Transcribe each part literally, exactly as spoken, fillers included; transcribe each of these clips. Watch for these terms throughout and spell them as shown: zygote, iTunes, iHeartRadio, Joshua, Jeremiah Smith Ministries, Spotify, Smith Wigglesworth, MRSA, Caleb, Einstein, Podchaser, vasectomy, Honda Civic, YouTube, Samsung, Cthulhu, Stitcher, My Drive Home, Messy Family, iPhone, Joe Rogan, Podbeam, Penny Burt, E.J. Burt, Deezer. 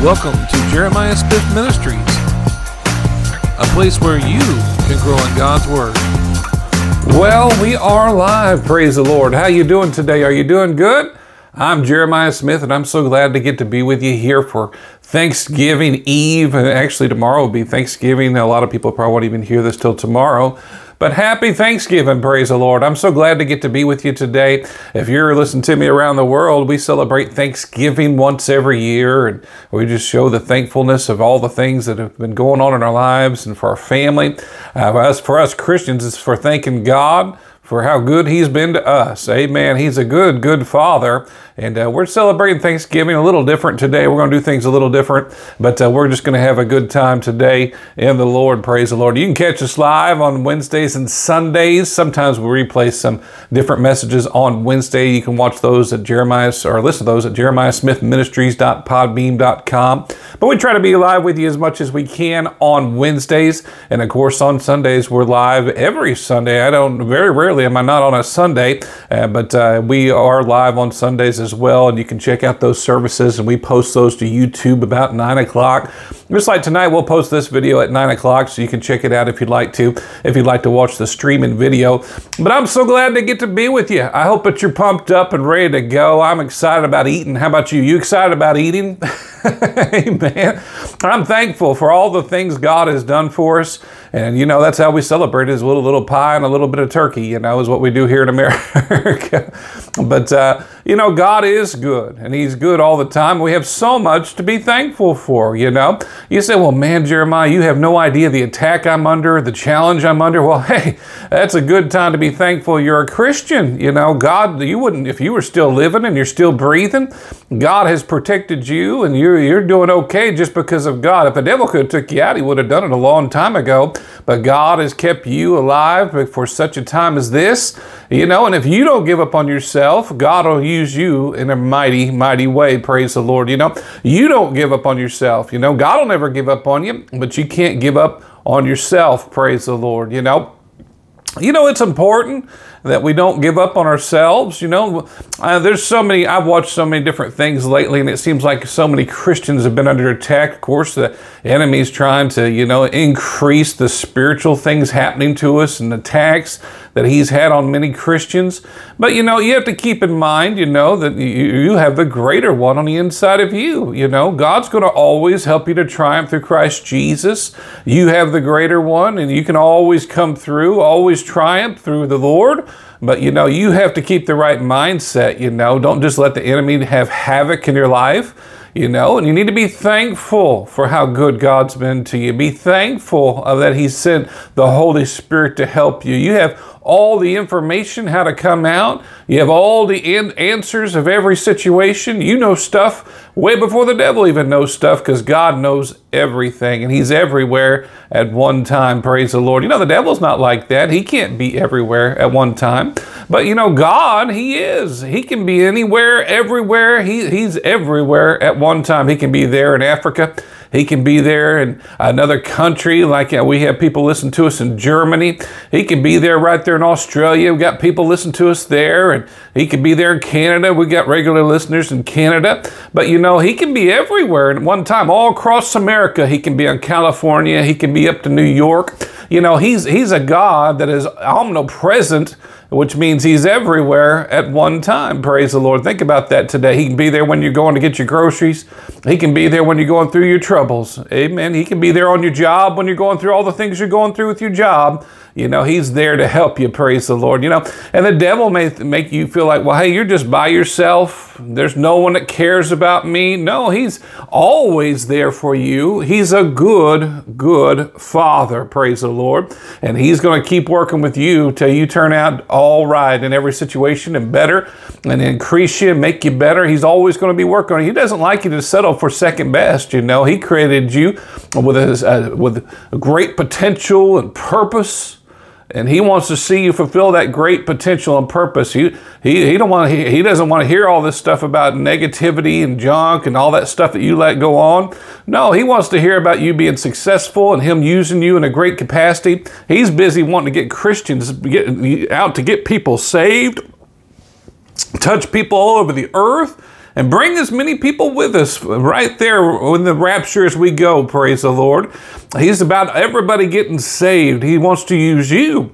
Welcome to Jeremiah Smith Ministries, a place where you can grow in God's Word. Well, we are live, praise the Lord. How you doing today? Are you doing good? I'm Jeremiah Smith, and I'm so glad to get to be with you here for Thanksgiving Eve. And actually, tomorrow will be Thanksgiving. A lot of people probably won't even hear this till tomorrow. But happy Thanksgiving, praise the Lord. I'm so glad to get to be with you today. If you're listening to me around the world, we celebrate Thanksgiving once every year, and we just show the thankfulness of all the things that have been going on in our lives and for our family. Uh, for us, for us Christians, it's for thanking God for how good He's been to us. Amen. He's a good, good Father. And uh, we're celebrating Thanksgiving a little different today. We're going to do things a little different, but uh, we're just going to have a good time today in the Lord. Praise the Lord. You can catch us live on Wednesdays and Sundays. Sometimes we replay some different messages on Wednesday. You can watch those at Jeremiah's, or listen to those at jeremiah smith ministries dot podbeam dot com. But we try to be live with you as much as we can on Wednesdays. And of course, on Sundays, we're live every Sunday. I don't, very rarely am I not on a Sunday, uh, but uh, we are live on Sundays as well, and you can check out those services, and we post those to YouTube about nine o'clock. Just like tonight, we'll post this video at nine o'clock, so you can check it out if you'd like to, if you'd like to watch the streaming video. But I'm so glad to get to be with you. I hope that you're pumped up and ready to go. I'm excited about eating. How about you? You excited about eating? Amen. I'm thankful for all the things God has done for us. And, you know, that's how we celebrate is a little, little pie and a little bit of turkey, you know, is what we do here in America. But, uh, you know, God is good, and He's good all the time. We have so much to be thankful for, you know. You say, well, man, Jeremiah, you have no idea the attack I'm under, the challenge I'm under. Well, hey, that's a good time to be thankful you're a Christian. You know, God, you wouldn't, if you were still living and you're still breathing, God has protected you, and you're, you're doing okay just because of God. If the devil could have took you out, he would have done it a long time ago. But God has kept you alive for such a time as this, you know, and if you don't give up on yourself, God will use you in a mighty, mighty way. Praise the Lord. You know, you don't give up on yourself. You know, God will never give up on you, but you can't give up on yourself. Praise the Lord. You know, you know, it's important that we don't give up on ourselves. You know, uh, there's so many, I've watched so many different things lately, and it seems like so many Christians have been under attack. Of course, the enemy's trying to, you know, increase the spiritual things happening to us and attacks that he's had on many Christians. But, you know, you have to keep in mind, you know, that you, you have the greater one on the inside of you. You know, God's going to always help you to triumph through Christ Jesus. You have the greater one, and you can always come through, always triumph through the Lord. But, you know, you have to keep the right mindset, you know. Don't just let the enemy have havoc in your life, you know. And you need to be thankful for how good God's been to you. Be thankful that He sent the Holy Spirit to help you. You have all the information how to come out. You have all the in- answers of every situation. You know stuff way before the devil even knows stuff, because God knows everything, and He's everywhere at one time. Praise the Lord. You know, the devil's not like that. He can't be everywhere at one time. But you know, God, He is. He can be anywhere, everywhere. He, he's everywhere at one time. He can be there in Africa. He can be there in another country, like we have people listen to us in Germany. He can be there right there in Australia. We've got people listen to us there, and He can be there in Canada. We've got regular listeners in Canada. But you know, He can be everywhere at one time, all across America. He can be in California. He can be up to New York. You know, he's, he's a God that is omnipresent, which means He's everywhere at one time. Praise the Lord. Think about that today. He can be there when you're going to get your groceries. He can be there when you're going through your troubles. Amen. He can be there on your job when you're going through all the things you're going through with your job. You know, He's there to help you. Praise the Lord. You know, and the devil may make you feel like, well, hey, you're just by yourself. There's no one that cares about me. No, He's always there for you. He's a good, good Father. Praise the Lord. And He's going to keep working with you till you turn out all right in every situation and better, and increase you and make you better. He's always going to be working on you. He doesn't like you to settle for second best. You know, He created you with a, uh, with a great potential and purpose. And He wants to see you fulfill that great potential and purpose. He he he don't want he, he doesn't want to hear all this stuff about negativity and junk and all that stuff that you let go on. No, He wants to hear about you being successful and Him using you in a great capacity. He's busy wanting to get Christians get out to get people saved, touch people all over the earth. and bring as many people with us right there in the rapture as we go. Praise the Lord. He's about everybody getting saved. He wants to use you.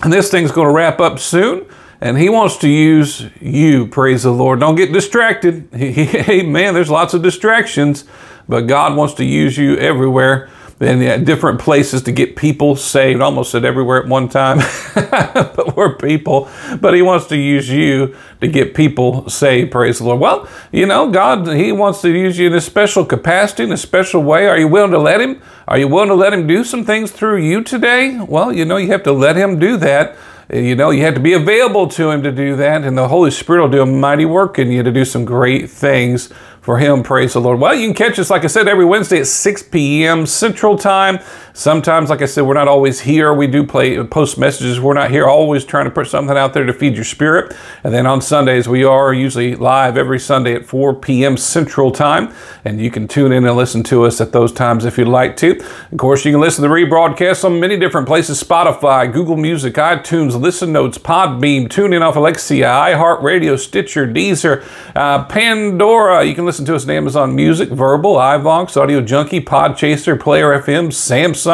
And this thing's going to wrap up soon. And he wants to use you. Praise the Lord. Don't get distracted. Amen. There's lots of distractions, but God wants to use you everywhere and at different places to get people saved. Almost said everywhere at one time, but we're people, but he wants to use you to get people saved. Praise the Lord. Well, you know, God, he wants to use you in a special capacity, in a special way. Are you willing to let him? Are you willing to let him do some things through you today? Well, you know, you have to let him do that. You know, you have to be available to him to do that. And the Holy Spirit will do a mighty work in you to do some great things for him. Praise the Lord. Well, you can catch us, like I said, every Wednesday at six p.m. Central Time. Sometimes, like I said, we're not always here. We do play post messages. We're not here always trying to put something out there to feed your spirit. And then on Sundays, we are usually live every Sunday at four p.m. Central Time. And you can tune in and listen to us at those times if you'd like to. Of course, you can listen to the rebroadcast on many different places. Spotify, Google Music, iTunes, Listen Notes, Podbeam, TuneIn off Alexia, iHeartRadio, Stitcher, Deezer, uh, Pandora. You can listen to us on Amazon Music, Verbal, iVox, Audio Junkie, Podchaser, Player F M, Samsung.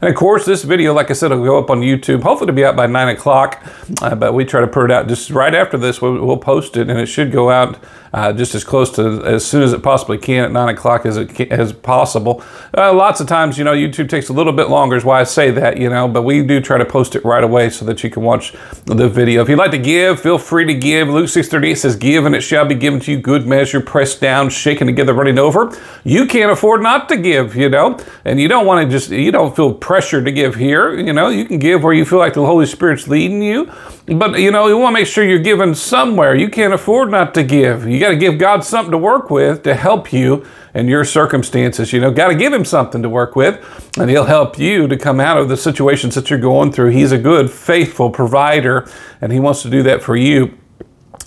And of course, this video, like I said, will go up on YouTube. Hopefully it'll be out by nine o'clock, uh, but we try to put it out just right after this. We'll, we'll post it, and it should go out uh, just as close to as soon as it possibly can at nine o'clock as it can, as possible. Uh, lots of times, you know, YouTube takes a little bit longer is why I say that, you know, but we do try to post it right away so that you can watch the video. If you'd like to give, feel free to give. Luke six thirty-eight says, give and it shall be given to you, good measure, pressed down, shaken together, running over. You can't afford not to give, you know, and you don't want to just, you don't feel pressure to give here. You know, you can give where you feel like the Holy Spirit's leading you, but you know, you want to make sure you're giving somewhere. You can't afford not to give. You got to give God something to work with to help you in your circumstances. You know, got to give him something to work with, and he'll help you to come out of the situations that you're going through. He's a good, faithful provider, and he wants to do that for you.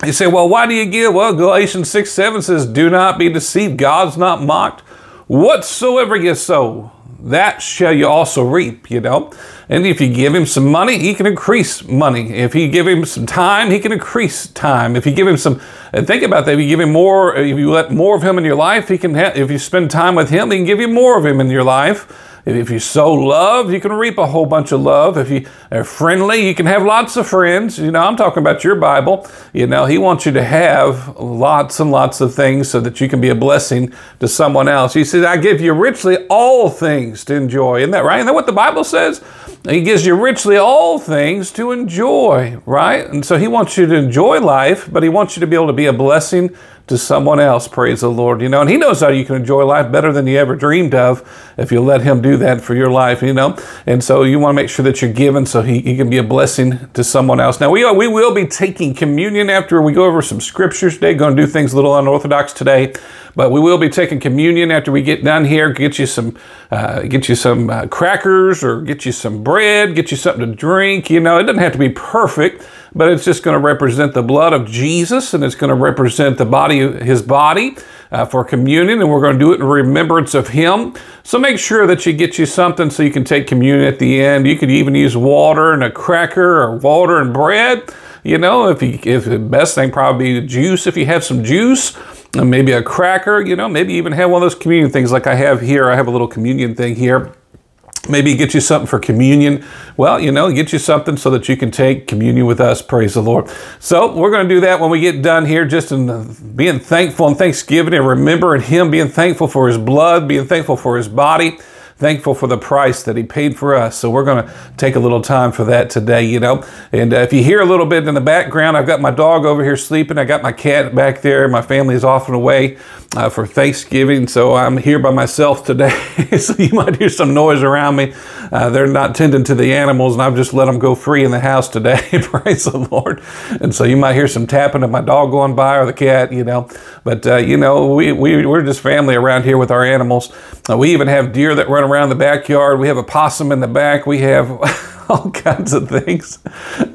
You say, well, why do you give? Well, Galatians six seven says, do not be deceived. God's not mocked. Whatsoever you sow, that shall you also reap, you know. And if you give him some money, he can increase money. If you give him some time, he can increase time. If you give him some, and think about that, if you give him more, if you let more of him in your life, he can, ha- if you spend time with him, he can give you more of him in your life. If you sow love, you can reap a whole bunch of love. If you are friendly, you can have lots of friends. You know, I'm talking about your Bible. You know, he wants you to have lots and lots of things so that you can be a blessing to someone else. He says, I give you richly all things to enjoy. Isn't that right? Isn't that what the Bible says? He gives you richly all things to enjoy, right? And so he wants you to enjoy life, but he wants you to be able to be a blessing to someone else. Praise the Lord. You know, and he knows how you can enjoy life better than you ever dreamed of if you let him do that for your life, you know. And so you want to make sure that you're giving so he, he can be a blessing to someone else. Now, we, are, we will be taking communion after we go over some scriptures today. Going to do things a little unorthodox today. But we will be taking communion after we get done here. Get you some, uh, get you some uh, crackers, or get you some bread. Get you something to drink. You know, it doesn't have to be perfect, but it's just going to represent the blood of Jesus, and it's going to represent the body, his body, uh, for communion. And we're going to do it in remembrance of him. So make sure that you get you something so you can take communion at the end. You could even use water and a cracker, or water and bread. You know, if you, if the best thing probably be juice, if you have some juice. Maybe a cracker, you know, maybe even have one of those communion things like I have here. I have a little communion thing here. Maybe get you something for communion. Well, you know, get you something so that you can take communion with us. Praise the Lord. So we're going to do that when we get done here, just in the, being thankful and thanksgiving and remembering him, being thankful for his blood, being thankful for his body. Thankful for the price that he paid for us. So we're going to take a little time for that today, you know. And uh, if you hear a little bit in the background, I've got my dog over here sleeping. I got my cat back there. My family is off and away uh, for Thanksgiving. So I'm here by myself today. So you might hear some noise around me. Uh, they're not tending to the animals, and I've just let them go free in the house today. Praise the Lord. And so you might hear some tapping of my dog going by or the cat, you know. But, uh, you know, we, we, we're just family around here with our animals. Uh, we even have deer that run around the backyard. We have a possum in the back. We have all kinds of things.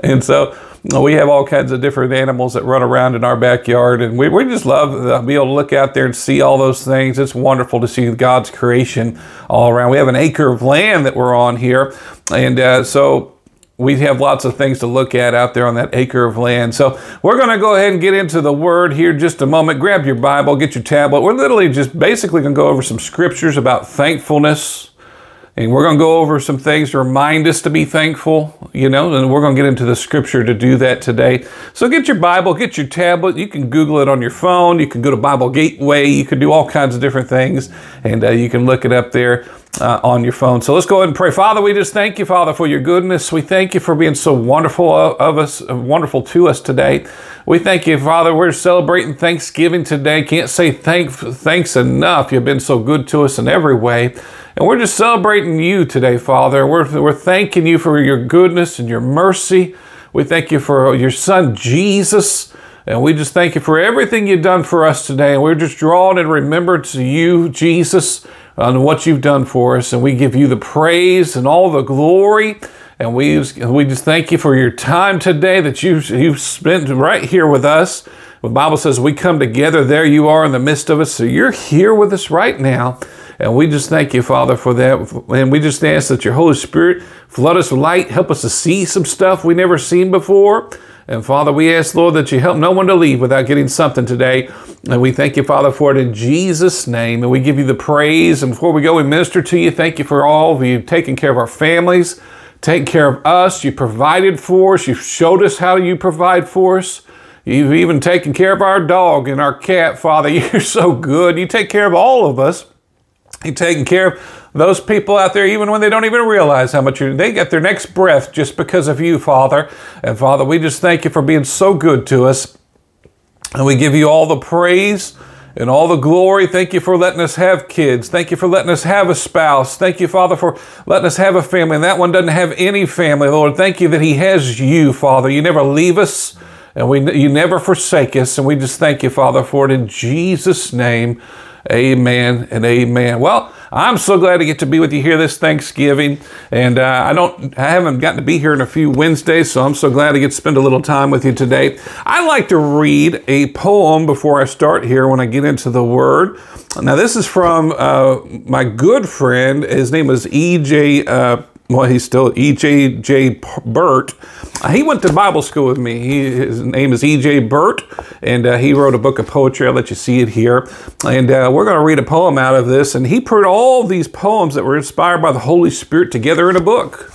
And so we have all kinds of different animals that run around in our backyard. And we, we just love to be able to look out there and see all those things. It's wonderful to see God's creation all around. We have an acre of land that we're on here. And uh, so we have lots of things to look at out there on that acre of land. So we're going to go ahead and get into the Word here just a moment. Grab your Bible, get your tablet. We're literally just basically going to go over some scriptures about thankfulness. And we're going to go over some things to remind us to be thankful, you know, and we're going to get into the scripture to do that today. So get your Bible, get your tablet. You can Google it on your phone. You can go to Bible Gateway. You can do all kinds of different things, and uh, you can look it up there uh, on your phone. So let's go ahead and pray. Father, we just thank you, Father, for your goodness. We thank you for being so wonderful of us, wonderful to us today. We thank you, Father. We're celebrating Thanksgiving today. Can't say thank, thanks enough. You've been so good to us in every way. And we're just celebrating you today, Father. We're, we're thanking you for your goodness and your mercy. We thank you for your son, Jesus. And we just thank you for everything you've done for us today. And we're just drawn and remembered to you, Jesus, on what you've done for us. And we give you the praise and all the glory. And we, we just thank you for your time today that you've, you've spent right here with us. The Bible says we come together. There you are in the midst of us. So you're here with us right now. And we just thank you, Father, for that. And we just ask that your Holy Spirit flood us with light, help us to see some stuff we never seen before. And Father, we ask, Lord, that you help no one to leave without getting something today. And we thank you, Father, for it in Jesus' name. And we give you the praise. And before we go, we minister to you. Thank you for all of you taking care of our families, taking care of us. You provided for us. You showed us how you provide for us. You've even taken care of our dog and our cat, Father. You're so good. You take care of all of us. You're taking care of those people out there, even when they don't even realize how much you they get their next breath just because of you, Father. And Father, we just thank you for being so good to us. And we give you all the praise and all the glory. Thank you for letting us have kids. Thank you for letting us have a spouse. Thank you, Father, for letting us have a family. And that one doesn't have any family, Lord. Thank you that he has you, Father. You never leave us, and we you never forsake us. And we just thank you, Father, for it in Jesus' name. Amen and amen. Well, I'm so glad to get to be with you here this Thanksgiving, and uh, I don't, I haven't gotten to be here in a few Wednesdays, so I'm so glad to get to spend a little time with you today. I like to read a poem before I start here when I get into the Word. Now, this is from uh, my good friend. His name is E J. Uh, well, he's still E J J Burt. He went to Bible school with me. He, his name is E J. Burt, and uh, he wrote a book of poetry. I'll let you see it here. And uh, we're going to read a poem out of this. And he put all these poems that were inspired by the Holy Spirit together in a book.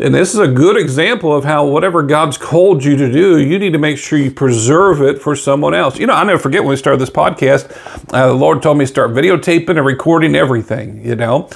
And this is a good example of how whatever God's called you to do, you need to make sure you preserve it for someone else. You know, I never forget when we started this podcast, uh, the Lord told me to start videotaping and recording everything, you know.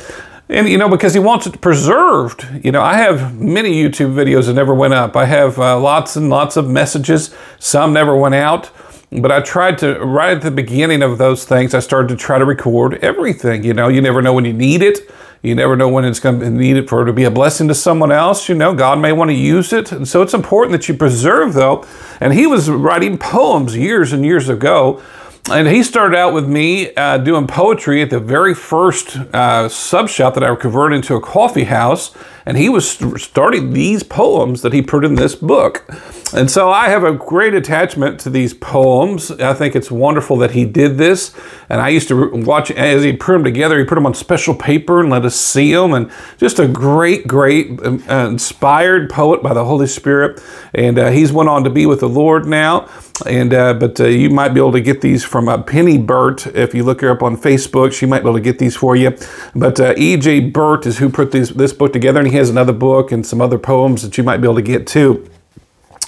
And, you know, because he wants it preserved. You know, I have many YouTube videos that never went up. I have uh, lots and lots of messages. Some never went out. But I tried to, right at the beginning of those things, I started to try to record everything. You know, you never know when you need it. You never know when it's going to need it for it to be a blessing to someone else. You know, God may want to use it. And so it's important that you preserve, though. And he was writing poems years and years ago. And he started out with me uh, doing poetry at the very first uh, sub shop that I converted into a coffee house. And he was st- starting these poems that he put in this book. And so I have a great attachment to these poems. I think it's wonderful that he did this. And I used to watch as he put them together. He put them on special paper and let us see them. And just a great, great uh, inspired poet by the Holy Spirit. And uh, he's went on to be with the Lord now. And uh, but uh, you might be able to get these from uh, Penny Burt. If you look her up on Facebook, she might be able to get these for you. But uh, E J. Burt is who put these, this book together, and he has another book and some other poems that you might be able to get too.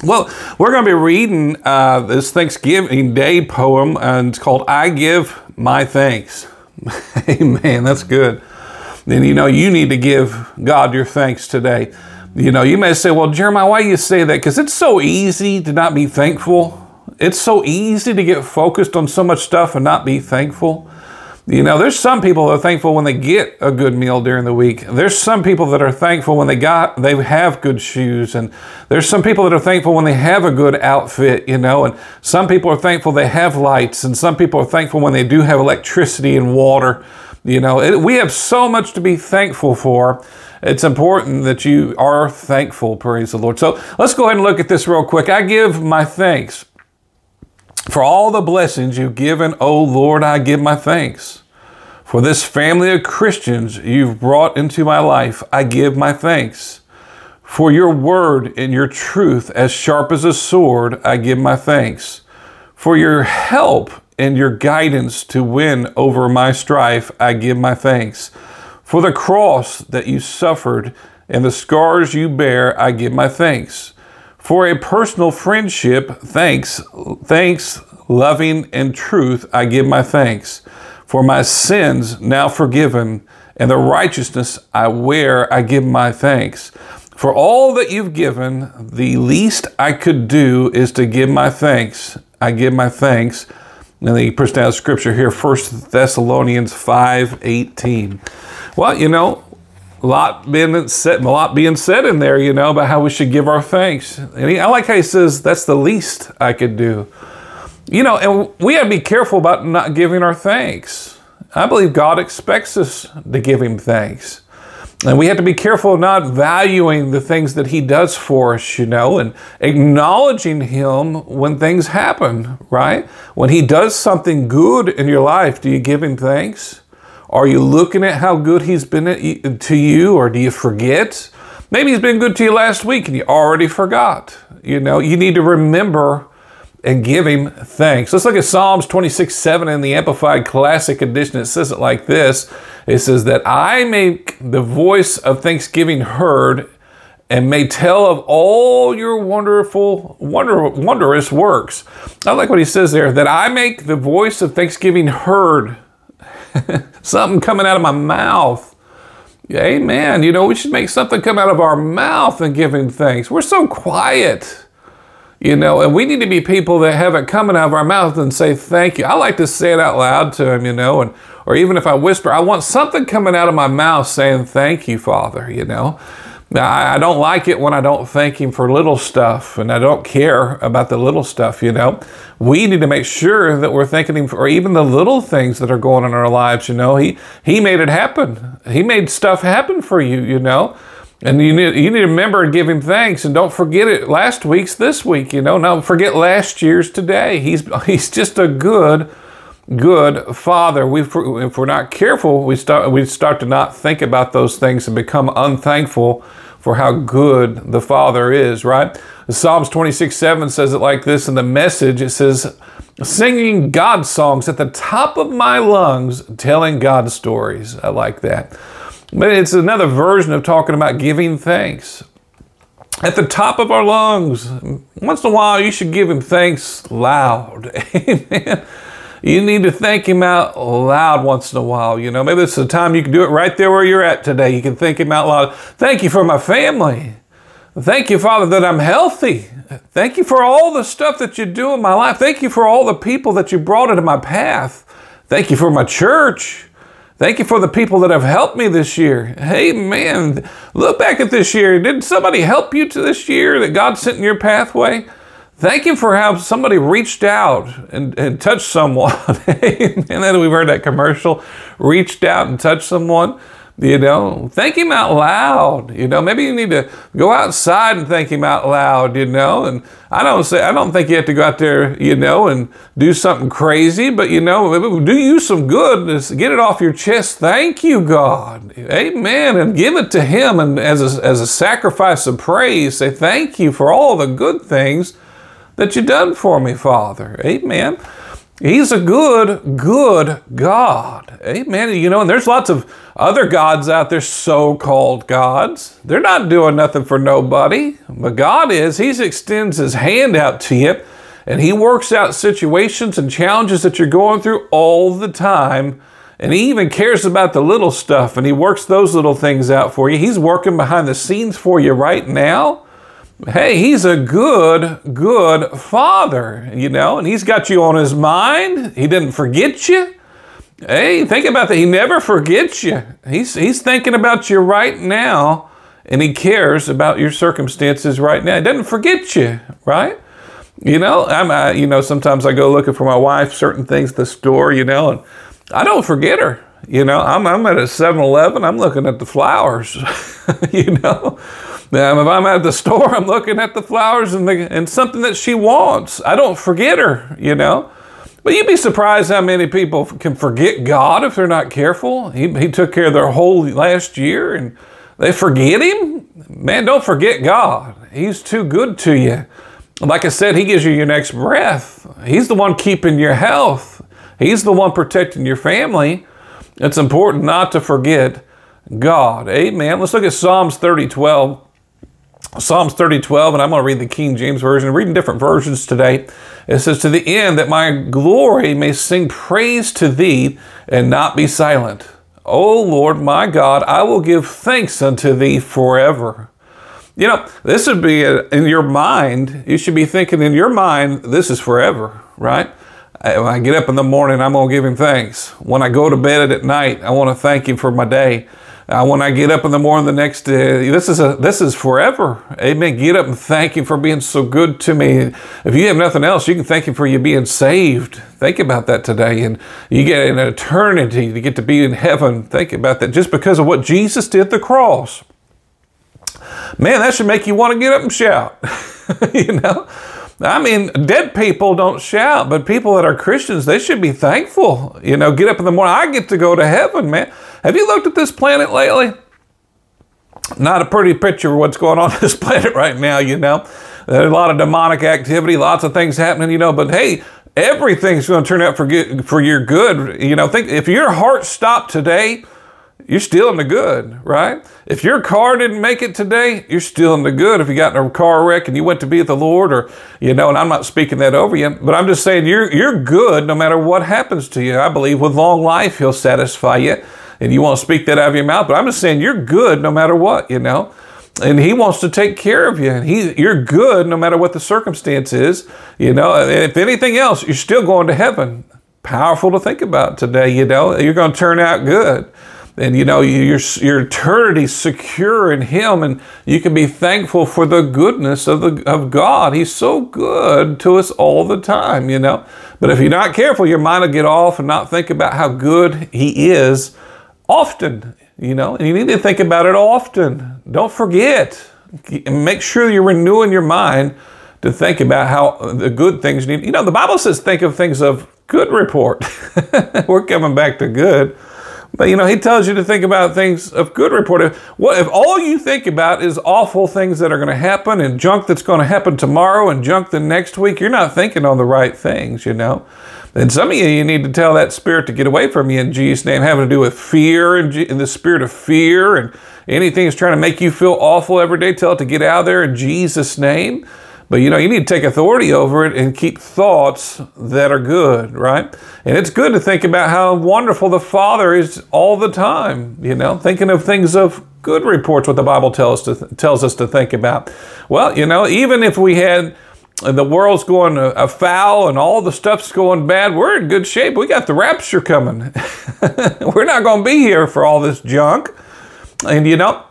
Well, we're going to be reading uh, this Thanksgiving Day poem, and it's called "I Give My Thanks." Amen, that's good. And you know, you need to give God your thanks today. You know, you may say, "Well, Jeremiah, why do you say that?" Because it's so easy to not be thankful. It's so easy to get focused on so much stuff and not be thankful. You know, there's some people that are thankful when they get a good meal during the week. There's some people that are thankful when they got, they have good shoes. And there's some people that are thankful when they have a good outfit, you know. And some people are thankful they have lights. And some people are thankful when they do have electricity and water. You know, it, we have so much to be thankful for. It's important that you are thankful, praise the Lord. So let's go ahead and look at this real quick. I give my thanks. For all the blessings you've given, O Lord, I give my thanks. For this family of Christians you've brought into my life, I give my thanks. For your word and your truth, as sharp as a sword, I give my thanks. For your help and your guidance to win over my strife, I give my thanks. For the cross that you suffered and the scars you bear, I give my thanks. For a personal friendship, thanks, thanks, loving and truth, I give my thanks. For my sins now forgiven and the righteousness I wear, I give my thanks. For all that you've given, the least I could do is to give my thanks. I give my thanks. And then you push down scripture here, First Thessalonians five eighteen. Well, you know, a lot being said, a lot being said in there, you know, about how we should give our thanks. And he, I like how he says, that's the least I could do. You know, and we have to be careful about not giving our thanks. I believe God expects us to give him thanks. And we have to be careful of not valuing the things that he does for us, you know, and acknowledging him when things happen, right? When he does something good in your life, do you give him thanks? Are you looking at how good he's been to you, or do you forget? Maybe he's been good to you last week and you already forgot. You know, you need to remember and give him thanks. Let's look at Psalms twenty-six seven in the Amplified Classic Edition. It says it like this. It says that I make the voice of thanksgiving heard and may tell of all your wonderful, wonder, wondrous works. I like what he says there, that I make the voice of thanksgiving heard. Something coming out of my mouth. Amen. You know, we should make something come out of our mouth and give him thanks. We're so quiet. You know, and we need to be people that have it coming out of our mouth and say, thank you. I like to say it out loud to him, you know, and or even if I whisper, I want something coming out of my mouth saying, thank you, Father, you know. Now, I, I don't like it when I don't thank him for little stuff, and I don't care about the little stuff, you know. We need to make sure that we're thanking him for even the little things that are going on in our lives, you know. He, he made it happen. He made stuff happen for you, you know. And you need, you need to remember and give him thanks, and don't forget it. Last week's this week, you know. Now forget last year's today. He's he's just a good, good father. We if we're not careful, we start we start to not think about those things and become unthankful for how good the Father is. Right? Psalms twenty-six seven says it like this in the Message. It says, "Singing God songs at the top of my lungs, telling God stories." I like that. But it's another version of talking about giving thanks. At the top of our lungs, once in a while, you should give him thanks loud. Amen. You need to thank him out loud once in a while. You know, maybe this is the time you can do it right there where you're at today. You can thank him out loud. Thank you for my family. Thank you, Father, that I'm healthy. Thank you for all the stuff that you do in my life. Thank you for all the people that you brought into my path. Thank you for my church. Thank you for the people that have helped me this year. Hey, man, look back at this year. Did somebody help you to this year that God sent in your pathway? Thank you for how somebody reached out and, and touched someone. And then we've heard that commercial, reached out and touched someone. You know, thank him out loud. You know, maybe you need to go outside and thank him out loud, you know. And I don't say, I don't think you have to go out there, you know, and do something crazy, but you know, do you some good. Get it off your chest. Thank you, God. Amen. And give it to him. And as a, as a sacrifice of praise, say, thank you for all the good things that you've done for me, Father. Amen. He's a good, good God. Amen. You know, and there's lots of other gods out there, so-called gods. They're not doing nothing for nobody. But God is. He extends his hand out to you, and he works out situations and challenges that you're going through all the time. And he even cares about the little stuff, and he works those little things out for you. He's working behind the scenes for you right now. Hey, he's a good, good father, you know, and he's got you on his mind. He didn't forget you. Hey, think about that. He never forgets you. He's, he's thinking about you right now, and he cares about your circumstances right now. He doesn't forget you, right? You know, I'm, I, you know, sometimes I go looking for my wife, certain things at the store, you know, and I don't forget her. You know, I'm, I'm at a seven eleven. I'm looking at the flowers, you know. Now, if I'm at the store, I'm looking at the flowers and, the, and something that she wants. I don't forget her, you know. But you'd be surprised how many people can forget God if they're not careful. He, he took care of their whole last year, and They forget him? Man, don't forget God. He's too good to you. Like I said, he gives you your next breath. He's the one keeping your health. He's the one protecting your family. It's important not to forget God. Amen. Let's look at Psalms thirty twelve. Psalms thirty twelve, and I'm going to read the King James Version. I'm reading different versions today. It says, to the end that my glory may sing praise to thee and not be silent. O Lord, my God, I will give thanks unto thee forever. You know, this would be a, in your mind. You should be thinking in your mind, this is forever, right? When I get up in the morning, I'm going to give him thanks. When I go to bed at night, I want to thank him for my day. Uh, when I get up in the morning the next day, this is a, this is forever. Amen. Get up and thank him for being so good to me. If you have nothing else, you can thank him for you being saved. Think about that today. And you get an eternity, you get to be in heaven. Think about that just because of what Jesus did at the cross. Man, that should make you want to get up and shout, you know? I mean, dead people don't shout, but people that are Christians, they should be thankful. You know, get up in the morning. I get to go to heaven, man. Have you looked at this planet lately? Not a pretty picture of what's going on this planet right now, you know. There's a lot of demonic activity, lots of things happening, you know. But hey, everything's going to turn out for good, for your good. You know, think if your heart stopped today, you're still in the good, right? If your car didn't make it today, you're still in the good. If you got in a car wreck and you went to be with the Lord, or, you know, and I'm not speaking that over you, but I'm just saying you're you're good no matter what happens to you. I believe with long life, he'll satisfy you. And you won't speak that out of your mouth, but I'm just saying you're good no matter what, you know? And he wants to take care of you. And he, you're good no matter what the circumstance is, you know? And if anything else, you're still going to heaven. Powerful to think about today, you know? You're going to turn out good. And, you know, your, your eternity is secure in him, and you can be thankful for the goodness of the of God. He's so good to us all the time, you know. But if you're not careful, your mind will get off and not think about how good he is often, you know. And you need to think about it often. Don't forget. Make sure you're renewing your mind to think about how the good things need. You know, the Bible says think of things of good report. We're coming back to good. But, you know, he tells you to think about things of good report. If, what, if all you think about is awful things that are going to happen and junk that's going to happen tomorrow and junk the next week, you're not thinking on the right things, you know. And some of you, you need to tell that spirit to get away from you in Jesus' name, having to do with fear and, G- and the spirit of fear and anything that's trying to make you feel awful every day, tell it to get out of there in Jesus' name. But, you know, you need to take authority over it and keep thoughts that are good, right? And it's good to think about how wonderful the Father is all the time, you know, thinking of things of good reports, what the Bible tells to th- tells us to think about. Well, you know, even if we had the world's going afoul and all the stuff's going bad, we're in good shape. We got the rapture coming. We're not going to be here for all this junk. And, you know,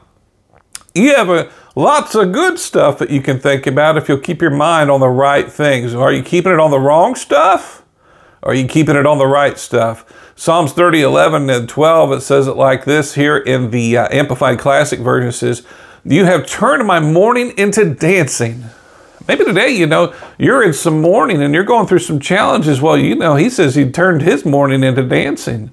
you have a... lots of good stuff that you can think about if you'll keep your mind on the right things. Are you keeping it on the wrong stuff? Or are you keeping it on the right stuff? Psalms thirty, eleven and twelve, it says it like this here in the uh, Amplified Classic Version. It says, you have turned my mourning into dancing. Maybe today, you know, you're in some mourning and you're going through some challenges. Well, you know, he says he turned his mourning into dancing.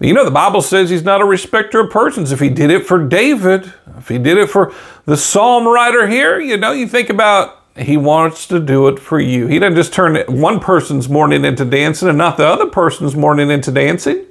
You know, the Bible says he's not a respecter of persons. If he did it for David, if he did it for the psalm writer here, you know, you think about he wants to do it for you. He doesn't just turn one person's mourning into dancing and not the other person's mourning into dancing.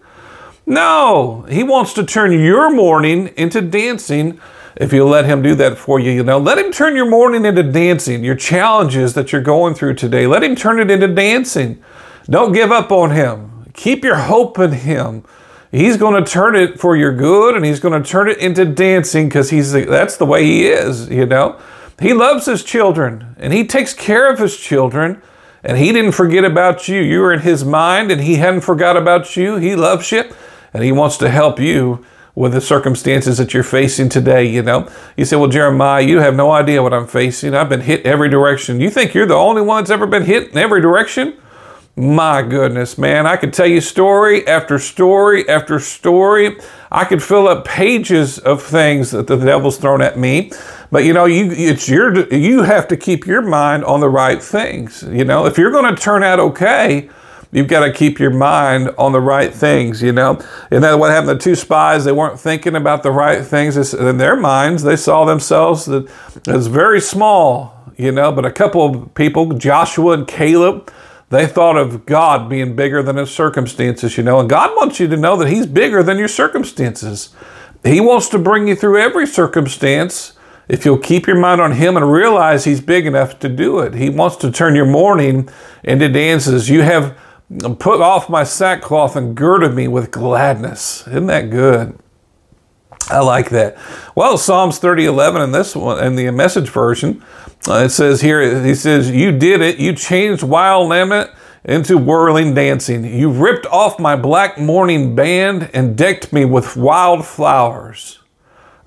No, he wants to turn your mourning into dancing if you let him do that for you. You know, let him turn your mourning into dancing, your challenges that you're going through today. Let him turn it into dancing. Don't give up on him. Keep your hope in him. He's going to turn it for your good, and he's going to turn it into dancing because he's that's the way he is, you know. He loves his children, and he takes care of his children, and he didn't forget about you. You were in his mind, and he hadn't forgot about you. He loves you, and he wants to help you with the circumstances that you're facing today, you know. You say, well, Jeremiah, you have no idea what I'm facing. I've been hit every direction. You think you're the only one that's ever been hit in every direction? My goodness, man, I could tell you story after story after story. I could fill up pages of things that the devil's thrown at me. But, you know, you it's your you have to keep your mind on the right things. You know, if you're going to turn out okay, You've got to keep your mind on the right things, you know. And then what happened? The two spies, they weren't thinking about the right things. It's, in their minds, they saw themselves that as very small, you know. But a couple of people, Joshua and Caleb, they thought of God being bigger than his circumstances, you know. And God wants you to know that he's bigger than your circumstances. He wants to bring you through every circumstance if you'll keep your mind on him and realize he's big enough to do it. He wants to turn your mourning into dances. You have put off my sackcloth and girded me with gladness. Isn't that good? I like that. Well, Psalms thirty eleven in this one, in the Message version, uh, it says here, he says, you did it. You changed wild lament into whirling dancing. You ripped off my black mourning band and decked me with wild flowers.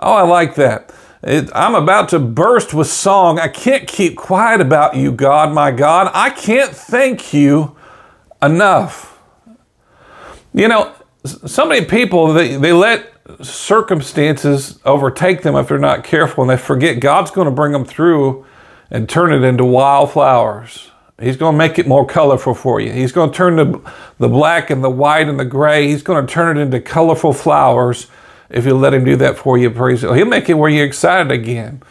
Oh, I like that. It, I'm about to burst with song. I can't keep quiet about you, God, my God. I can't thank you enough. You know, so many people, they, they let circumstances overtake them if they're not careful, and they forget God's going to bring them through and turn it into wildflowers. He's going to make it more colorful for you. He's going to turn the, the black and the white and the gray. He's going to turn it into colorful flowers if you let him do that for you. Praise him. He'll make it where you're excited again.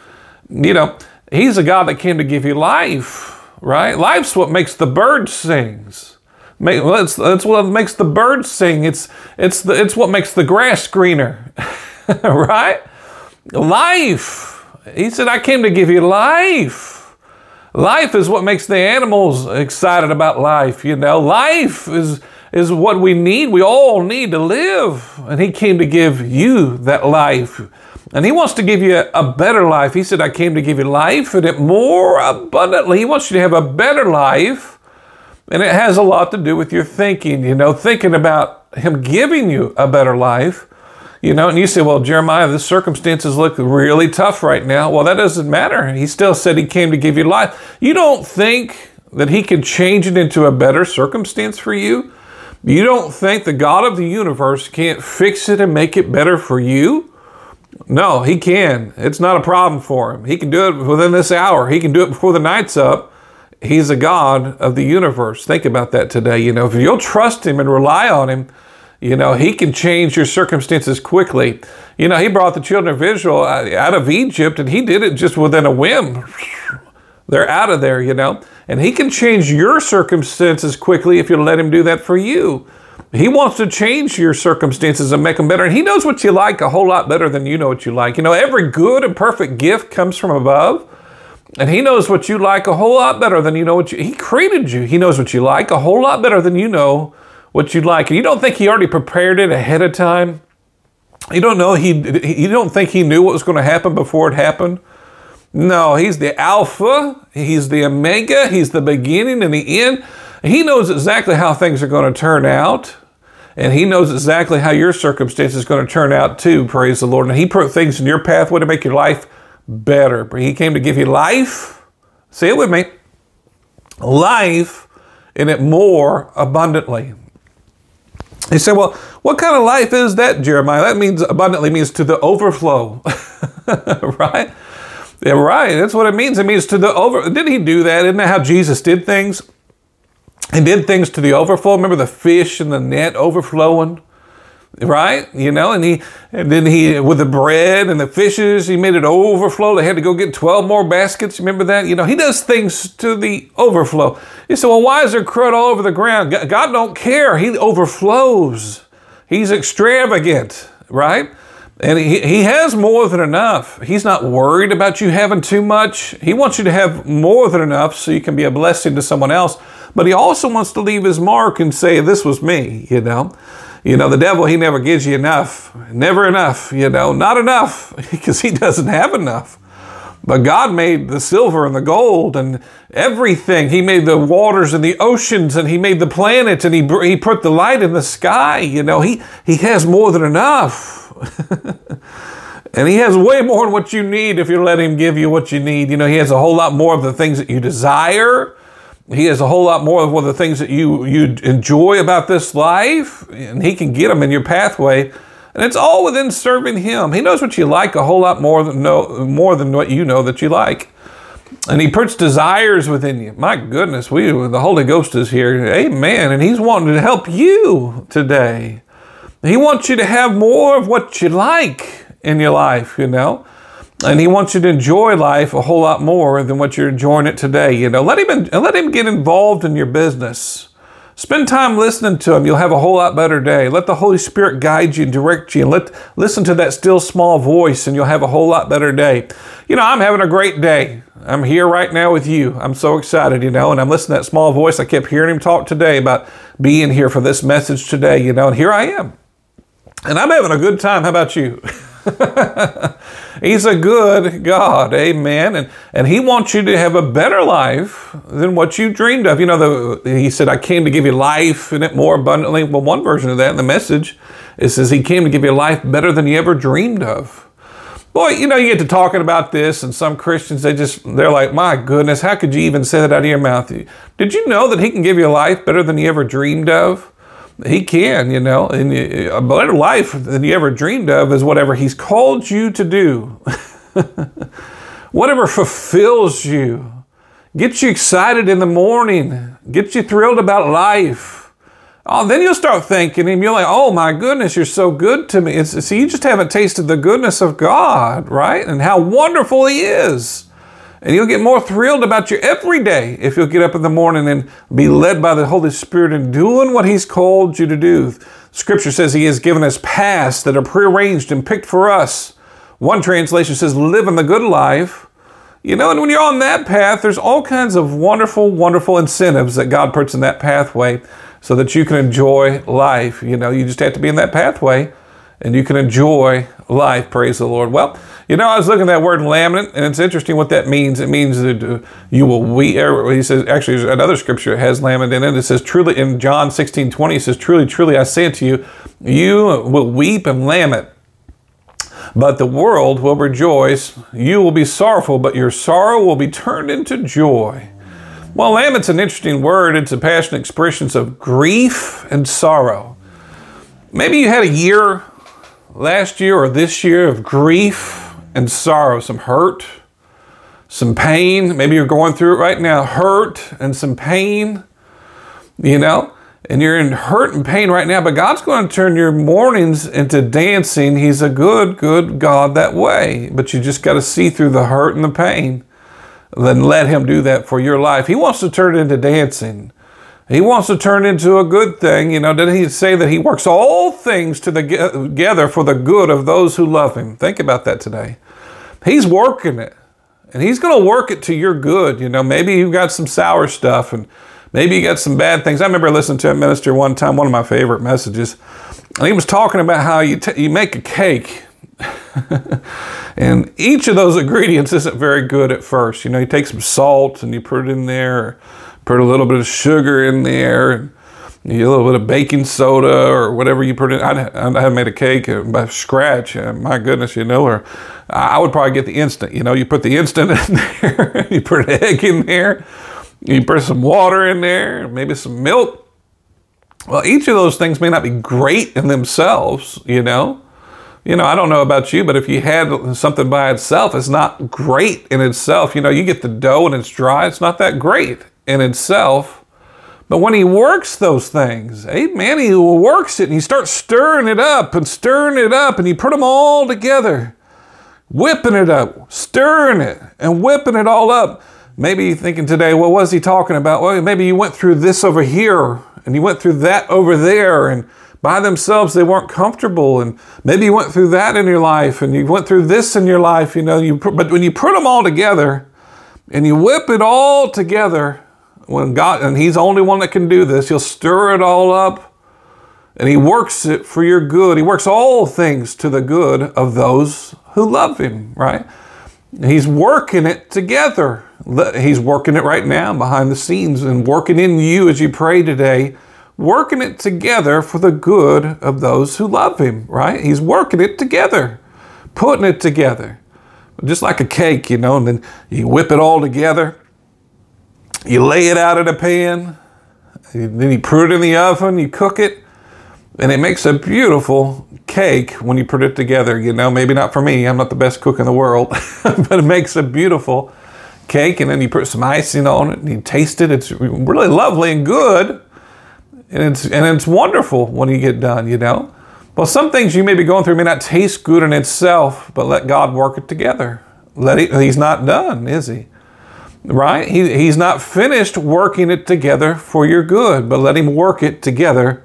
You know, he's a God that came to give you life, right? Life's what makes the bird sings. Make, that's, that's what makes the birds sing. It's it's the, it's what makes the grass greener, right? Life. He said, I came to give you life. Life is what makes the animals excited about life. You know, life is, is what we need. We all need to live. And he came to give you that life. And he wants to give you a, a better life. He said, I came to give you life and it more abundantly. He wants you to have a better life. And it has a lot to do with your thinking, you know, thinking about him giving you a better life, you know. And you say, well, Jeremiah, the circumstances look really tough right now. Well, that doesn't matter. He still said he came to give you life. You don't think that he can change it into a better circumstance for you? You don't think the God of the universe can't fix it and make it better for you? No, he can. It's not a problem for him. He can do it within this hour. He can do it before the night's up. He's a God of the universe. Think about that today. You know, if you'll trust him and rely on him, you know, he can change your circumstances quickly. You know, he brought the children of Israel out of Egypt and he did it just within a whim. They're out of there, you know, and he can change your circumstances quickly if you let him do that for you. He wants to change your circumstances and make them better. And he knows what you like a whole lot better than you know what you like. You know, every good and perfect gift comes from above. And he knows what you like a whole lot better than you know what you... He created you. He knows what you like a whole lot better than you know what you like. And you don't think he already prepared it ahead of time? You don't know he... You don't think he knew what was going to happen before it happened? No, he's the Alpha. He's the Omega. He's the beginning and the end. He knows exactly how things are going to turn out. And he knows exactly how your circumstance is going to turn out too, praise the Lord. And he put things in your pathway to make your life better. But he came to give you life. Say it with me. Life in it more abundantly. He said, well, what kind of life is that, Jeremiah? That means abundantly means to the overflow. Right? Yeah, right. That's what it means. It means to the over. Didn't he do that? Isn't that how Jesus did things? He did things to the overflow. Remember the fish and the net overflowing? Right? You know, and he, and then he, with the bread and the fishes, he made it overflow. They had to go get twelve more baskets. Remember that? You know, he does things to the overflow. You say, well, why is there crud all over the ground? God don't care. He overflows. He's extravagant, right? And he, he has more than enough. He's not worried about you having too much. He wants you to have more than enough so you can be a blessing to someone else. But he also wants to leave his mark and say, this was me, you know. You know, the devil, he never gives you enough, never enough, you know, not enough because he doesn't have enough. But God made the silver and the gold and everything. He made the waters and the oceans and he made the planets and he he put the light in the sky. You know, he, he has more than enough. And he has way more than what you need if you let him give you what you need. You know, he has a whole lot more of the things that you desire. He has a whole lot more of one of the things that you, you enjoy about this life, and he can get them in your pathway. And it's all within serving him. He knows what you like a whole lot more than, no, more than what you know that you like. And he puts desires within you. My goodness, we the Holy Ghost is here. Amen. And he's wanting to help you today. He wants you to have more of what you like in your life, you know. And he wants you to enjoy life a whole lot more than what you're enjoying it today, you know. Let him in, let him get involved in your business. Spend time listening to him. You'll have a whole lot better day. Let the Holy Spirit guide you and direct you. And let listen to that still small voice, and you'll have a whole lot better day. You know, I'm having a great day. I'm here right now with you. I'm so excited, you know, and I'm listening to that small voice. I kept hearing him talk today about being here for this message today, you know, and here I am. And I'm having a good time. How about you? He's a good God. Amen. And and he wants you to have a better life than what you dreamed of. You know, the, he said, I came to give you life and it more abundantly. Well, one version of that in the message, it says he came to give you life better than you ever dreamed of. Boy, you know, you get to talking about this and some Christians, they just, they're like, my goodness, how could you even say that out of your mouth? Did you know that he can give you life better than you ever dreamed of? He can, you know, and a better life than you ever dreamed of is whatever he's called you to do. Whatever fulfills you, gets you excited in the morning, gets you thrilled about life. Oh, then you'll start thinking and you're like, oh my goodness, you're so good to me. It's, see, you just haven't tasted the goodness of God, right? And how wonderful he is. And you'll get more thrilled about your every day if you'll get up in the morning and be led by the Holy Spirit in doing what he's called you to do. Scripture says he has given us paths that are prearranged and picked for us. One translation says, living the good life. You know, and when you're on that path, there's all kinds of wonderful, wonderful incentives that God puts in that pathway so that you can enjoy life. You know, you just have to be in that pathway and you can enjoy life. Praise the Lord. Well, you know, I was looking at that word lament, and it's interesting what that means. It means that you will weep. He says, actually, there's another scripture that has lament in it. It says, truly, in John sixteen twenty, it says, truly, truly, I say unto you, you will weep and lament, but the world will rejoice. You will be sorrowful, but your sorrow will be turned into joy. Well, lament's an interesting word. It's a passionate expression of grief and sorrow. Maybe you had a year last year or this year of grief and sorrow, some hurt, some pain. Maybe you're going through it right now, hurt and some pain, you know, and you're in hurt and pain right now, but God's going to turn your mournings into dancing. He's a good, good God that way, but you just got to see through the hurt and the pain. Then let him do that for your life. He wants to turn it into dancing. He wants to turn into a good thing. You know, didn't he say that he works all things to the together for the good of those who love him? Think about that today. He's working it, and he's going to work it to your good. You know, maybe you've got some sour stuff, and maybe you got some bad things. I remember listening to a minister one time, one of my favorite messages, and he was talking about how you, t- you make a cake, and each of those ingredients isn't very good at first. You know, you take some salt, and you put it in there, or put a little bit of sugar in there, and a little bit of baking soda or whatever you put in. I, I haven't made a cake by scratch. My goodness, you know, or I would probably get the instant. You know, you put the instant in there, you put an egg in there, you put some water in there, maybe some milk. Well, each of those things may not be great in themselves, you know. You know, I don't know about you, but if you had something by itself, it's not great in itself. You know, you get the dough and it's dry. It's not that great in itself. But when he works those things, amen, he works it and he starts stirring it up and stirring it up and he put them all together, whipping it up, stirring it and whipping it all up. Maybe you're thinking today, well, what was he talking about? Well, maybe you went through this over here and you went through that over there, and by themselves, they weren't comfortable. And maybe you went through that in your life and you went through this in your life, you know, you put, but when you put them all together and you whip it all together, when God, and he's the only one that can do this, he'll stir it all up and he works it for your good. He works all things to the good of those who love him, right? He's working it together. He's working it right now behind the scenes and working in you as you pray today, working it together for the good of those who love him, right? He's working it together, putting it together, just like a cake, you know, and then you whip it all together. You lay it out in a pan, then you put it in the oven, you cook it, and it makes a beautiful cake when you put it together. You know, maybe not for me, I'm not the best cook in the world, but it makes a beautiful cake, and then you put some icing on it, and you taste it. It's really lovely and good, and it's and it's wonderful when you get done, you know. Well, some things you may be going through may not taste good in itself, but let God work it together. Let it, he's not done, is he? Right? He, he's not finished working it together for your good, but let him work it together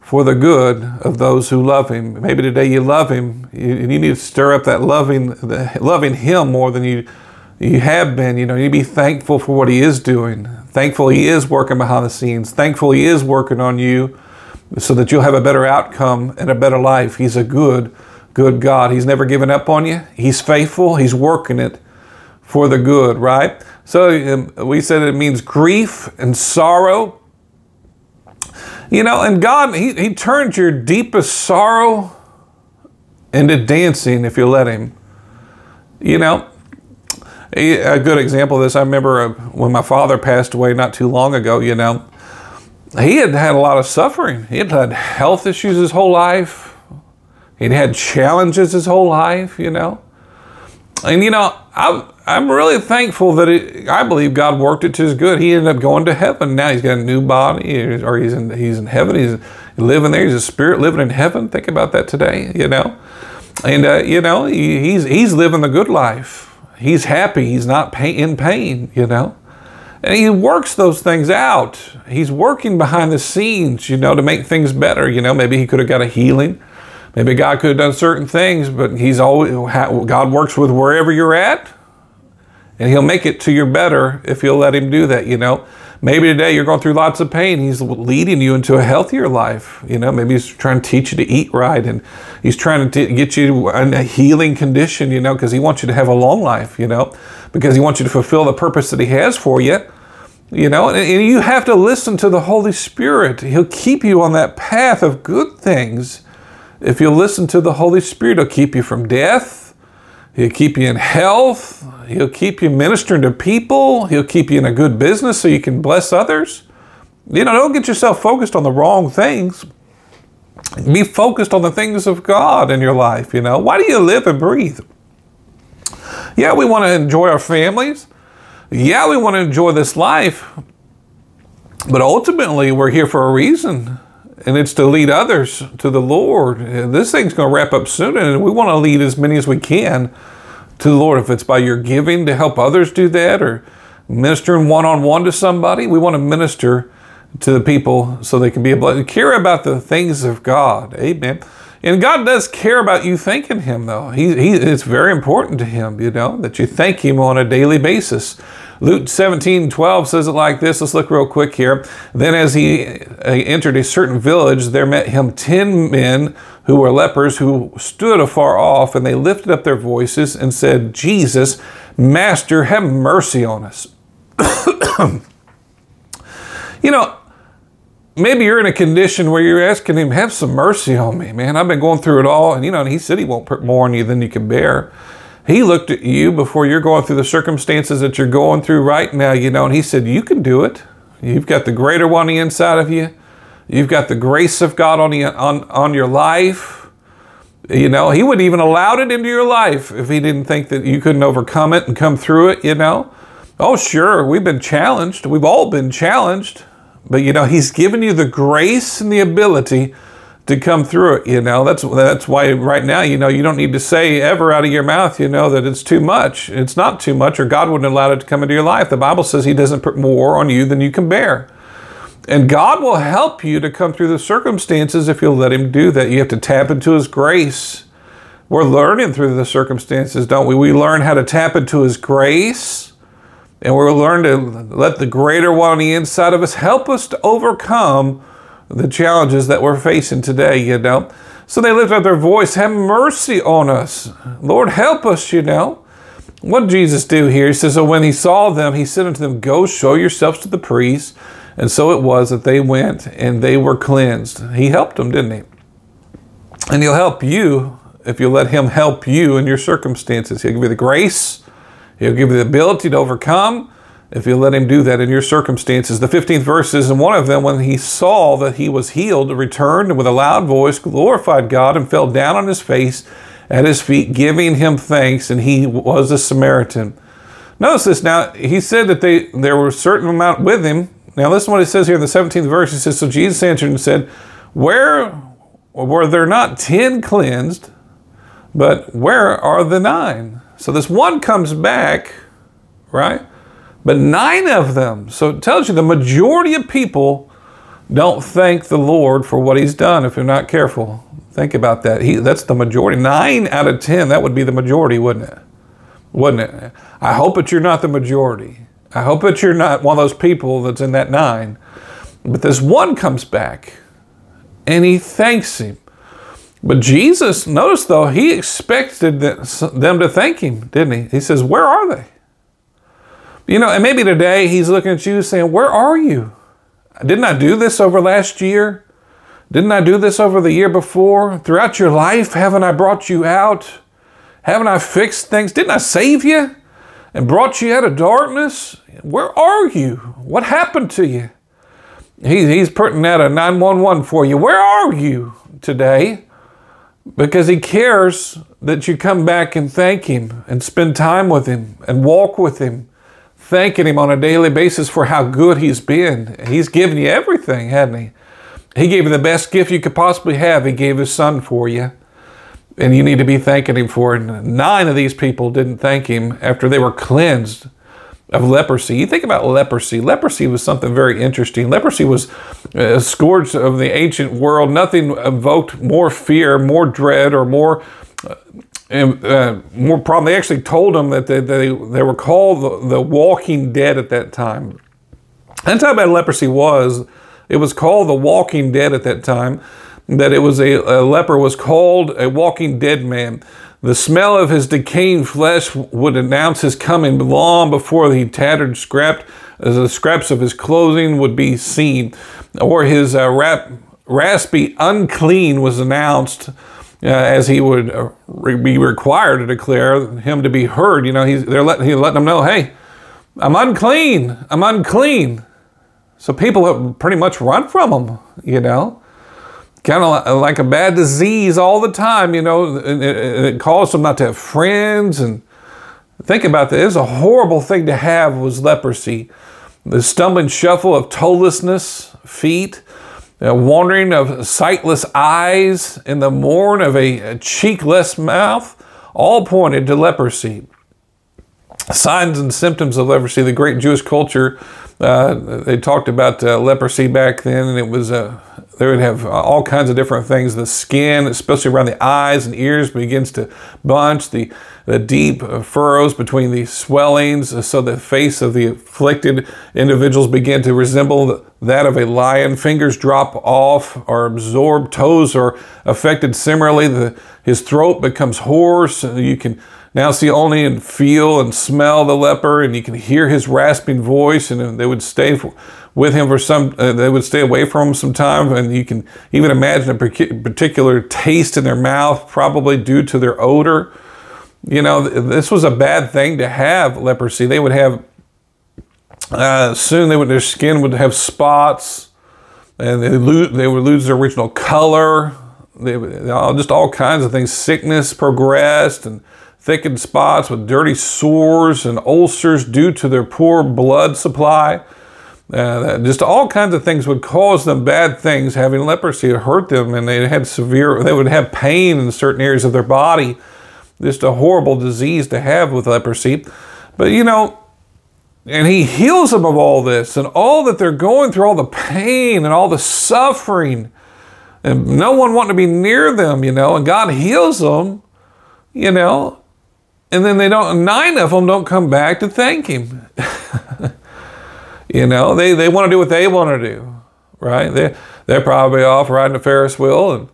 for the good of those who love him. Maybe today you love him, and you need to stir up that loving, the, loving him more than you you have been. You know, you need to be thankful for what he is doing. Thankful he is working behind the scenes. Thankful he is working on you, so that you'll have a better outcome and a better life. He's a good, good God. He's never given up on you. He's faithful. He's working it for the good, right? So um, we said it means grief and sorrow. You know, and God, he, he turns your deepest sorrow into dancing if you let him. You know, a good example of this, I remember when my father passed away not too long ago, you know, he had had a lot of suffering. He had had health issues his whole life. He'd had challenges his whole life, you know. And, you know, I, I'm really thankful that it, I believe God worked it to his good. He ended up going to heaven. Now he's got a new body, or he's in, he's in heaven. He's living there. He's a spirit living in heaven. Think about that today, you know. And, uh, you know, he, he's, he's living the good life. He's happy. He's not pain, in pain, you know. And he works those things out. He's working behind the scenes, you know, to make things better. You know, maybe he could have got a healing. Maybe God could have done certain things, but he's always, God works with wherever you're at, and he'll make it to your better if you'll let him do that, you know. Maybe today you're going through lots of pain. He's leading you into a healthier life. You know, maybe he's trying to teach you to eat right, and he's trying to get you in a healing condition, you know, because he wants you to have a long life, you know, because he wants you to fulfill the purpose that he has for you, you know, and, and you have to listen to the Holy Spirit. He'll keep you on that path of good things. If you listen to the Holy Spirit, he'll keep you from death. He'll keep you in health. He'll keep you ministering to people. He'll keep you in a good business so you can bless others. You know, don't get yourself focused on the wrong things. Be focused on the things of God in your life, you know. Why do you live and breathe? Yeah, we want to enjoy our families. Yeah, we want to enjoy this life. But ultimately, we're here for a reason. And it's to lead others to the Lord. This thing's going to wrap up soon, and we want to lead as many as we can to the Lord. If it's by your giving to help others do that, or ministering one-on-one to somebody, we want to minister to the people so they can be a blessing. Care about the things of God. Amen. And God does care about you thanking him, though. He, he, it's very important to him, you know, that you thank him on a daily basis. Luke seventeen twelve says it like this. Let's look real quick here. Then as he entered a certain village, there met him ten men who were lepers, who stood afar off, and they lifted up their voices and said, "Jesus, Master, have mercy on us." You know, maybe you're in a condition where you're asking him, "Have some mercy on me, man. I've been going through it all." And, you know, and he said he won't put more on you than you can bear. He looked at you before you're going through the circumstances that you're going through right now, you know, and he said, "You can do it. You've got the greater one inside of you. You've got the grace of God on, the, on, on your life." You know, he wouldn't even allow it into your life if he didn't think that you couldn't overcome it and come through it, you know. Oh, sure, we've been challenged. We've all been challenged. But, you know, he's given you the grace and the ability to come through it, you know. That's that's why right now, you know, you don't need to say ever out of your mouth, you know, that it's too much. It's not too much, or God wouldn't allow it to come into your life. The Bible says he doesn't put more on you than you can bear. And God will help you to come through the circumstances if you'll let him do that. You have to tap into his grace. We're learning through the circumstances, don't we? We learn how to tap into his grace, and we're learning to let the greater one on the inside of us help us to overcome the challenges that we're facing today, you know. So they lift up their voice, "Have mercy on us. Lord, help us," you know. What did Jesus do here? He says, "So when he saw them, he said unto them, Go show yourselves to the priests. And so it was that they went, and they were cleansed." He helped them, didn't he? And he'll help you if you let him help you in your circumstances. He'll give you the grace. He'll give you the ability to overcome if you let him do that in your circumstances. The fifteenth verse is, "And one of them, when he saw that he was healed, returned and with a loud voice glorified God, and fell down on his face at his feet, giving him thanks. And he was a Samaritan." Notice this now. He said that they there were a certain amount with him. Now listen to what it says here in the seventeenth verse. It says, so Jesus answered and said, where were there not ten cleansed, but where are the nine? So this one comes back, right? But nine of them. So it tells you the majority of people don't thank the Lord for what he's done if you're not careful. Think about that. He, that's the majority. Nine out of ten, that would be the majority, wouldn't it? Wouldn't it? I hope that you're not the majority. I hope that you're not one of those people that's in that nine. But this one comes back and he thanks him. But Jesus, notice though, he expected them to thank him, didn't he? He says, where are they? You know, and maybe today he's looking at you saying, where are you? Didn't I do this over last year? Didn't I do this over the year before? Throughout your life, haven't I brought you out? Haven't I fixed things? Didn't I save you and brought you out of darkness? Where are you? What happened to you? He, he's putting out a nine one one for you. Where are you today? Because he cares that you come back and thank him and spend time with him and walk with him, thanking him on a daily basis for how good he's been. He's given you everything, hasn't he? He gave you the best gift you could possibly have. He gave his son for you. And you need to be thanking him for it. And nine of these people didn't thank him after they were cleansed of leprosy. You think about leprosy. Leprosy was something very interesting. Leprosy was a scourge of the ancient world. Nothing evoked more fear, more dread, or more uh, uh, more problem. They actually told them that they, they, they were called the, the walking dead at that time. That's how bad leprosy was. It was called the walking dead at that time. That it was a, a leper was called a walking dead man. The smell of his decaying flesh would announce his coming long before the tattered scrap, the scraps of his clothing would be seen, or his uh, rap, raspy unclean was announced uh, as he would uh, be required to declare him to be heard. You know, he's they're letting he's letting them know, hey, I'm unclean, I'm unclean. So people have pretty much run from him, you know. Kind of like a bad disease all the time, you know, and it caused them not to have friends. And think about that. It was a horrible thing to have was leprosy. The stumbling shuffle of toelessness, feet, wandering of sightless eyes, and the mourn of a cheekless mouth all pointed to leprosy. Signs and symptoms of leprosy, the great Jewish culture, uh, they talked about uh, leprosy back then, and it was a uh, they would have all kinds of different things. The skin, especially around the eyes and ears, begins to bunch. The, the deep furrows between the swellings, so the face of the afflicted individuals begin to resemble that of a lion. Fingers drop off or absorb. Toes are affected similarly. The, his throat becomes hoarse. You can now see only and feel and smell the leper, and you can hear his rasping voice, and they would stay for... with him for some, uh, they would stay away from him some time, and you can even imagine a particular taste in their mouth, probably due to their odor. You know, this was a bad thing to have leprosy. They would have, uh, soon they would, their skin would have spots, and they, lo- they would lose their original color. They would, just all kinds of things. Sickness progressed, and thickened spots with dirty sores and ulcers due to their poor blood supply. Uh, just all kinds of things would cause them bad things. Having leprosy, it hurt them, and they had severe. They would have pain in certain areas of their body. Just a horrible disease to have with leprosy. But you know, and he heals them of all this and all that they're going through, all the pain and all the suffering, and no one wanting to be near them. You know, and God heals them. You know, and then they don't. Nine of them don't come back to thank him. You know, they, they want to do what they want to do, right? They, they're probably off riding a Ferris wheel and,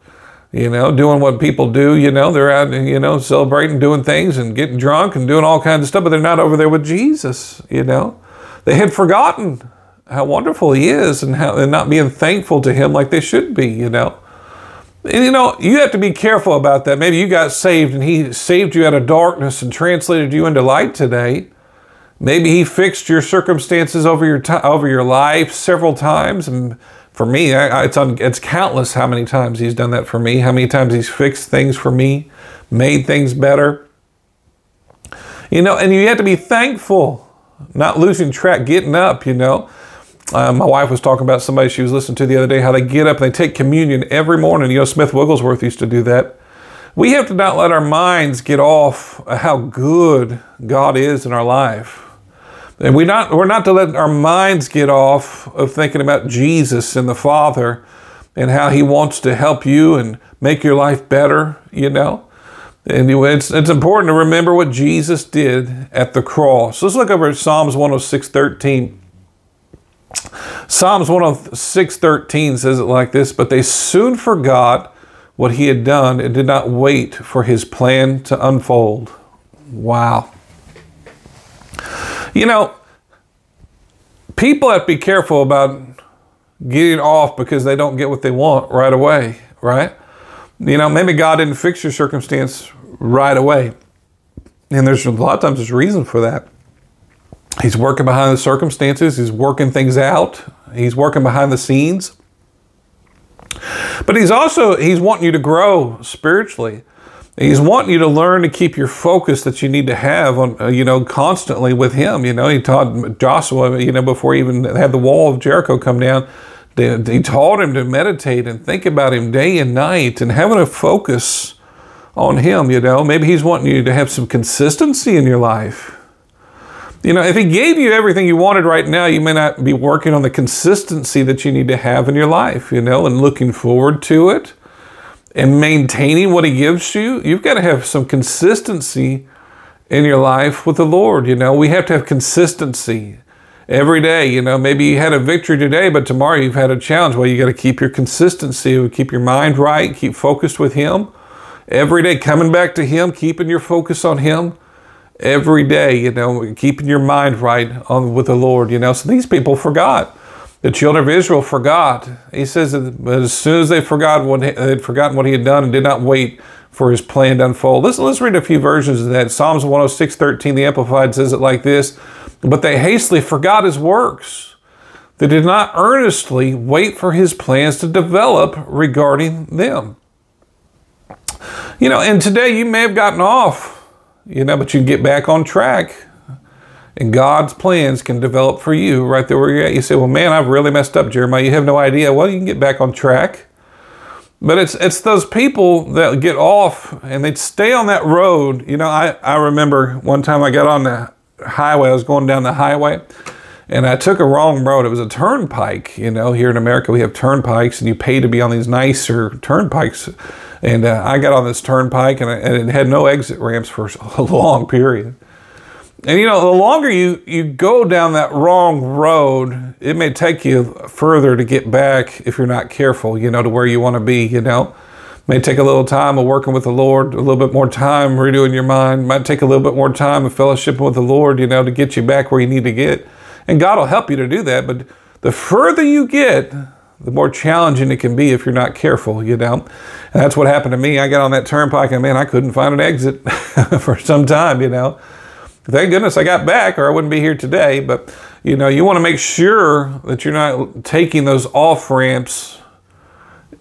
you know, doing what people do, you know. They're out, you know, celebrating, doing things and getting drunk and doing all kinds of stuff, but they're not over there with Jesus, you know. They had forgotten how wonderful he is and how and not being thankful to him like they should be, you know. And, you know, you have to be careful about that. Maybe you got saved and he saved you out of darkness and translated you into light today. Maybe he fixed your circumstances over your t- over your life several times. And for me, I, I, it's, un- it's countless how many times he's done that for me, how many times he's fixed things for me, made things better. You know, and you have to be thankful, not losing track, getting up, you know. Uh, my wife was talking about somebody she was listening to the other day, how they get up and they take communion every morning. You know, Smith Wigglesworth used to do that. We have to not let our minds get off how good God is in our life. And we're not, we're not to let our minds get off of thinking about Jesus and the Father and how he wants to help you and make your life better, you know. And it's, it's important to remember what Jesus did at the cross. Let's look over at Psalms one oh six, thirteen. Psalms one oh six, thirteen says it like this: "But they soon forgot what he had done and did not wait for his plan to unfold." Wow. You know, people have to be careful about getting off because they don't get what they want right away, right? You know, maybe God didn't fix your circumstance right away. And there's a lot of times there's reason for that. He's working behind the circumstances. He's working things out. He's working behind the scenes. But he's also, he's wanting you to grow spiritually. He's wanting you to learn to keep your focus that you need to have on, you know, constantly with him. You know, he taught Joshua, you know, before he even had the wall of Jericho come down, he taught him to meditate and think about him day and night and having a focus on him, you know. Maybe he's wanting you to have some consistency in your life. You know, if he gave you everything you wanted right now, you may not be working on the consistency that you need to have in your life, you know, and looking forward to it and maintaining what he gives you. You've got to have some consistency in your life with the Lord. You know, we have to have consistency every day. You know, maybe you had a victory today, but tomorrow you've had a challenge. Well, you got to keep your consistency, keep your mind right, keep focused with him every day, coming back to him, keeping your focus on him. Every day, you know, keeping your mind right on with the Lord, you know. So these people forgot. The children of Israel forgot. He says that as soon as they forgot what they'd forgotten what he had done and did not wait for his plan to unfold. Let's, let's read a few versions of that. Psalms one oh six, thirteen, the Amplified says it like this: "But they hastily forgot his works. They did not earnestly wait for his plans to develop regarding them." You know, and today you may have gotten off. You know, but you can get back on track and God's plans can develop for you right there where you're at. You say, "Well, man, I've really messed up, Jeremiah. You have no idea." Well, you can get back on track. But it's it's those people that get off and they stay on that road. You know, I, I remember one time I got on the highway. I was going down the highway and I took a wrong road. It was a turnpike. You know, here in America, we have turnpikes and you pay to be on these nicer turnpikes. And uh, I got on this turnpike and, I, and it had no exit ramps for a long period. And you know, the longer you, you go down that wrong road, it may take you further to get back if you're not careful, you know, to where you want to be, you know. It may take a little time of working with the Lord, a little bit more time renewing your mind. It might take a little bit more time of fellowship with the Lord, you know, to get you back where you need to get. And God will help you to do that. But the further you get, the more challenging it can be if you're not careful, you know. And that's what happened to me. I got on that turnpike and, man, I couldn't find an exit for some time, you know. Thank goodness I got back or I wouldn't be here today. But, you know, you want to make sure that you're not taking those off ramps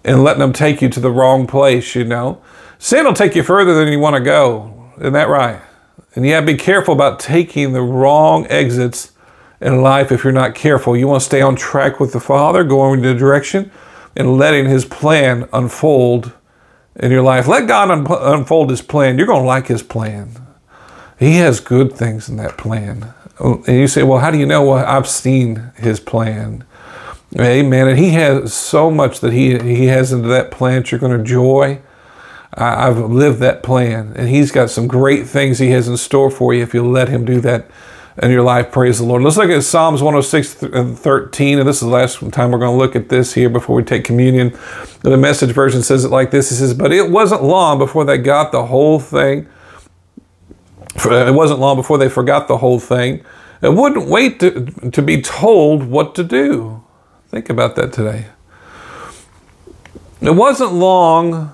and letting them take you to the wrong place, you know. Sin will take you further than you want to go. Isn't that right? And you have to be careful about taking the wrong exits in life if you're not careful. You want to stay on track with the Father, going in the direction and letting his plan unfold in your life. Let God un- unfold his plan. You're going to like his plan. He has good things in that plan. And you say, "Well, how do you know?" Well, I've seen his plan. Amen. And he has so much that he, he has into that plan that you're going to enjoy. I, I've lived that plan. And he's got some great things he has in store for you if you let him do that in your life. Praise the Lord. Let's look at Psalms one oh six and thirteen. And this is the last time we're going to look at this here before we take communion. The Message version says it like this. It says, "But it wasn't long before they got the whole thing. It wasn't long before they forgot the whole thing. It wouldn't wait to, to be told what to do." Think about that today. It wasn't long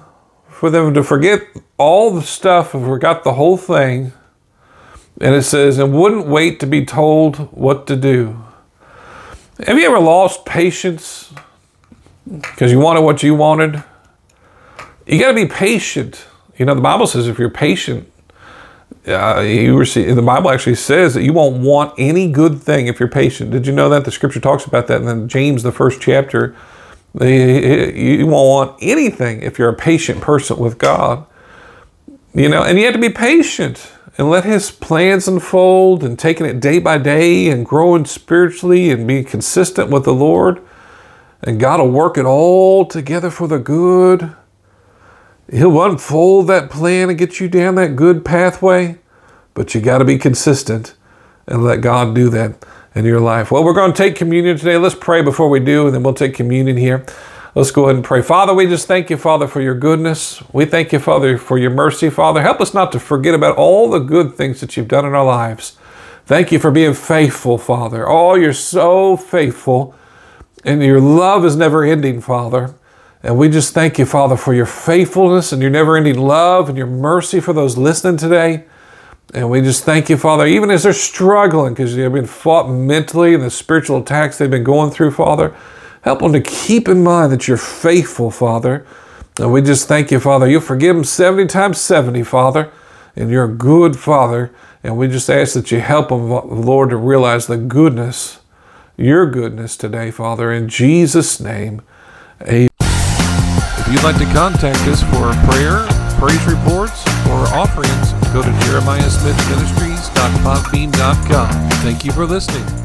for them to forget all the stuff and forgot the whole thing. And it says, "and wouldn't wait to be told what to do." Have you ever lost patience because you wanted what you wanted? You got to be patient. You know, the Bible says if you're patient, Uh, you receive, the Bible actually says that you won't want any good thing if you're patient. Did you know that? The scripture talks about that. And then James, the first chapter, you won't want anything if you're a patient person with God. You know, and you have to be patient and let his plans unfold and taking it day by day and growing spiritually and being consistent with the Lord. And God will work it all together for the good. He'll unfold that plan and get you down that good pathway, but you got to be consistent and let God do that in your life. Well, we're going to take communion today. Let's pray before we do, and then we'll take communion here. Let's go ahead and pray. Father, we just thank you, Father, for your goodness. We thank you, Father, for your mercy. Father, help us not to forget about all the good things that you've done in our lives. Thank you for being faithful, Father. Oh, you're so faithful, and your love is never ending, Father. And we just thank you, Father, for your faithfulness and your never-ending love and your mercy for those listening today. And we just thank you, Father, even as they're struggling because they've been fought mentally and the spiritual attacks they've been going through, Father. Help them to keep in mind that you're faithful, Father. And we just thank you, Father. You'll forgive them seventy times seventy, Father. And you're a good Father. And we just ask that you help them, Lord, to realize the goodness, your goodness today, Father. In Jesus' name, amen. If you'd like to contact us for prayer, praise reports, or offerings, go to Jeremiah Smith Ministries dot podbean dot com. Thank you for listening.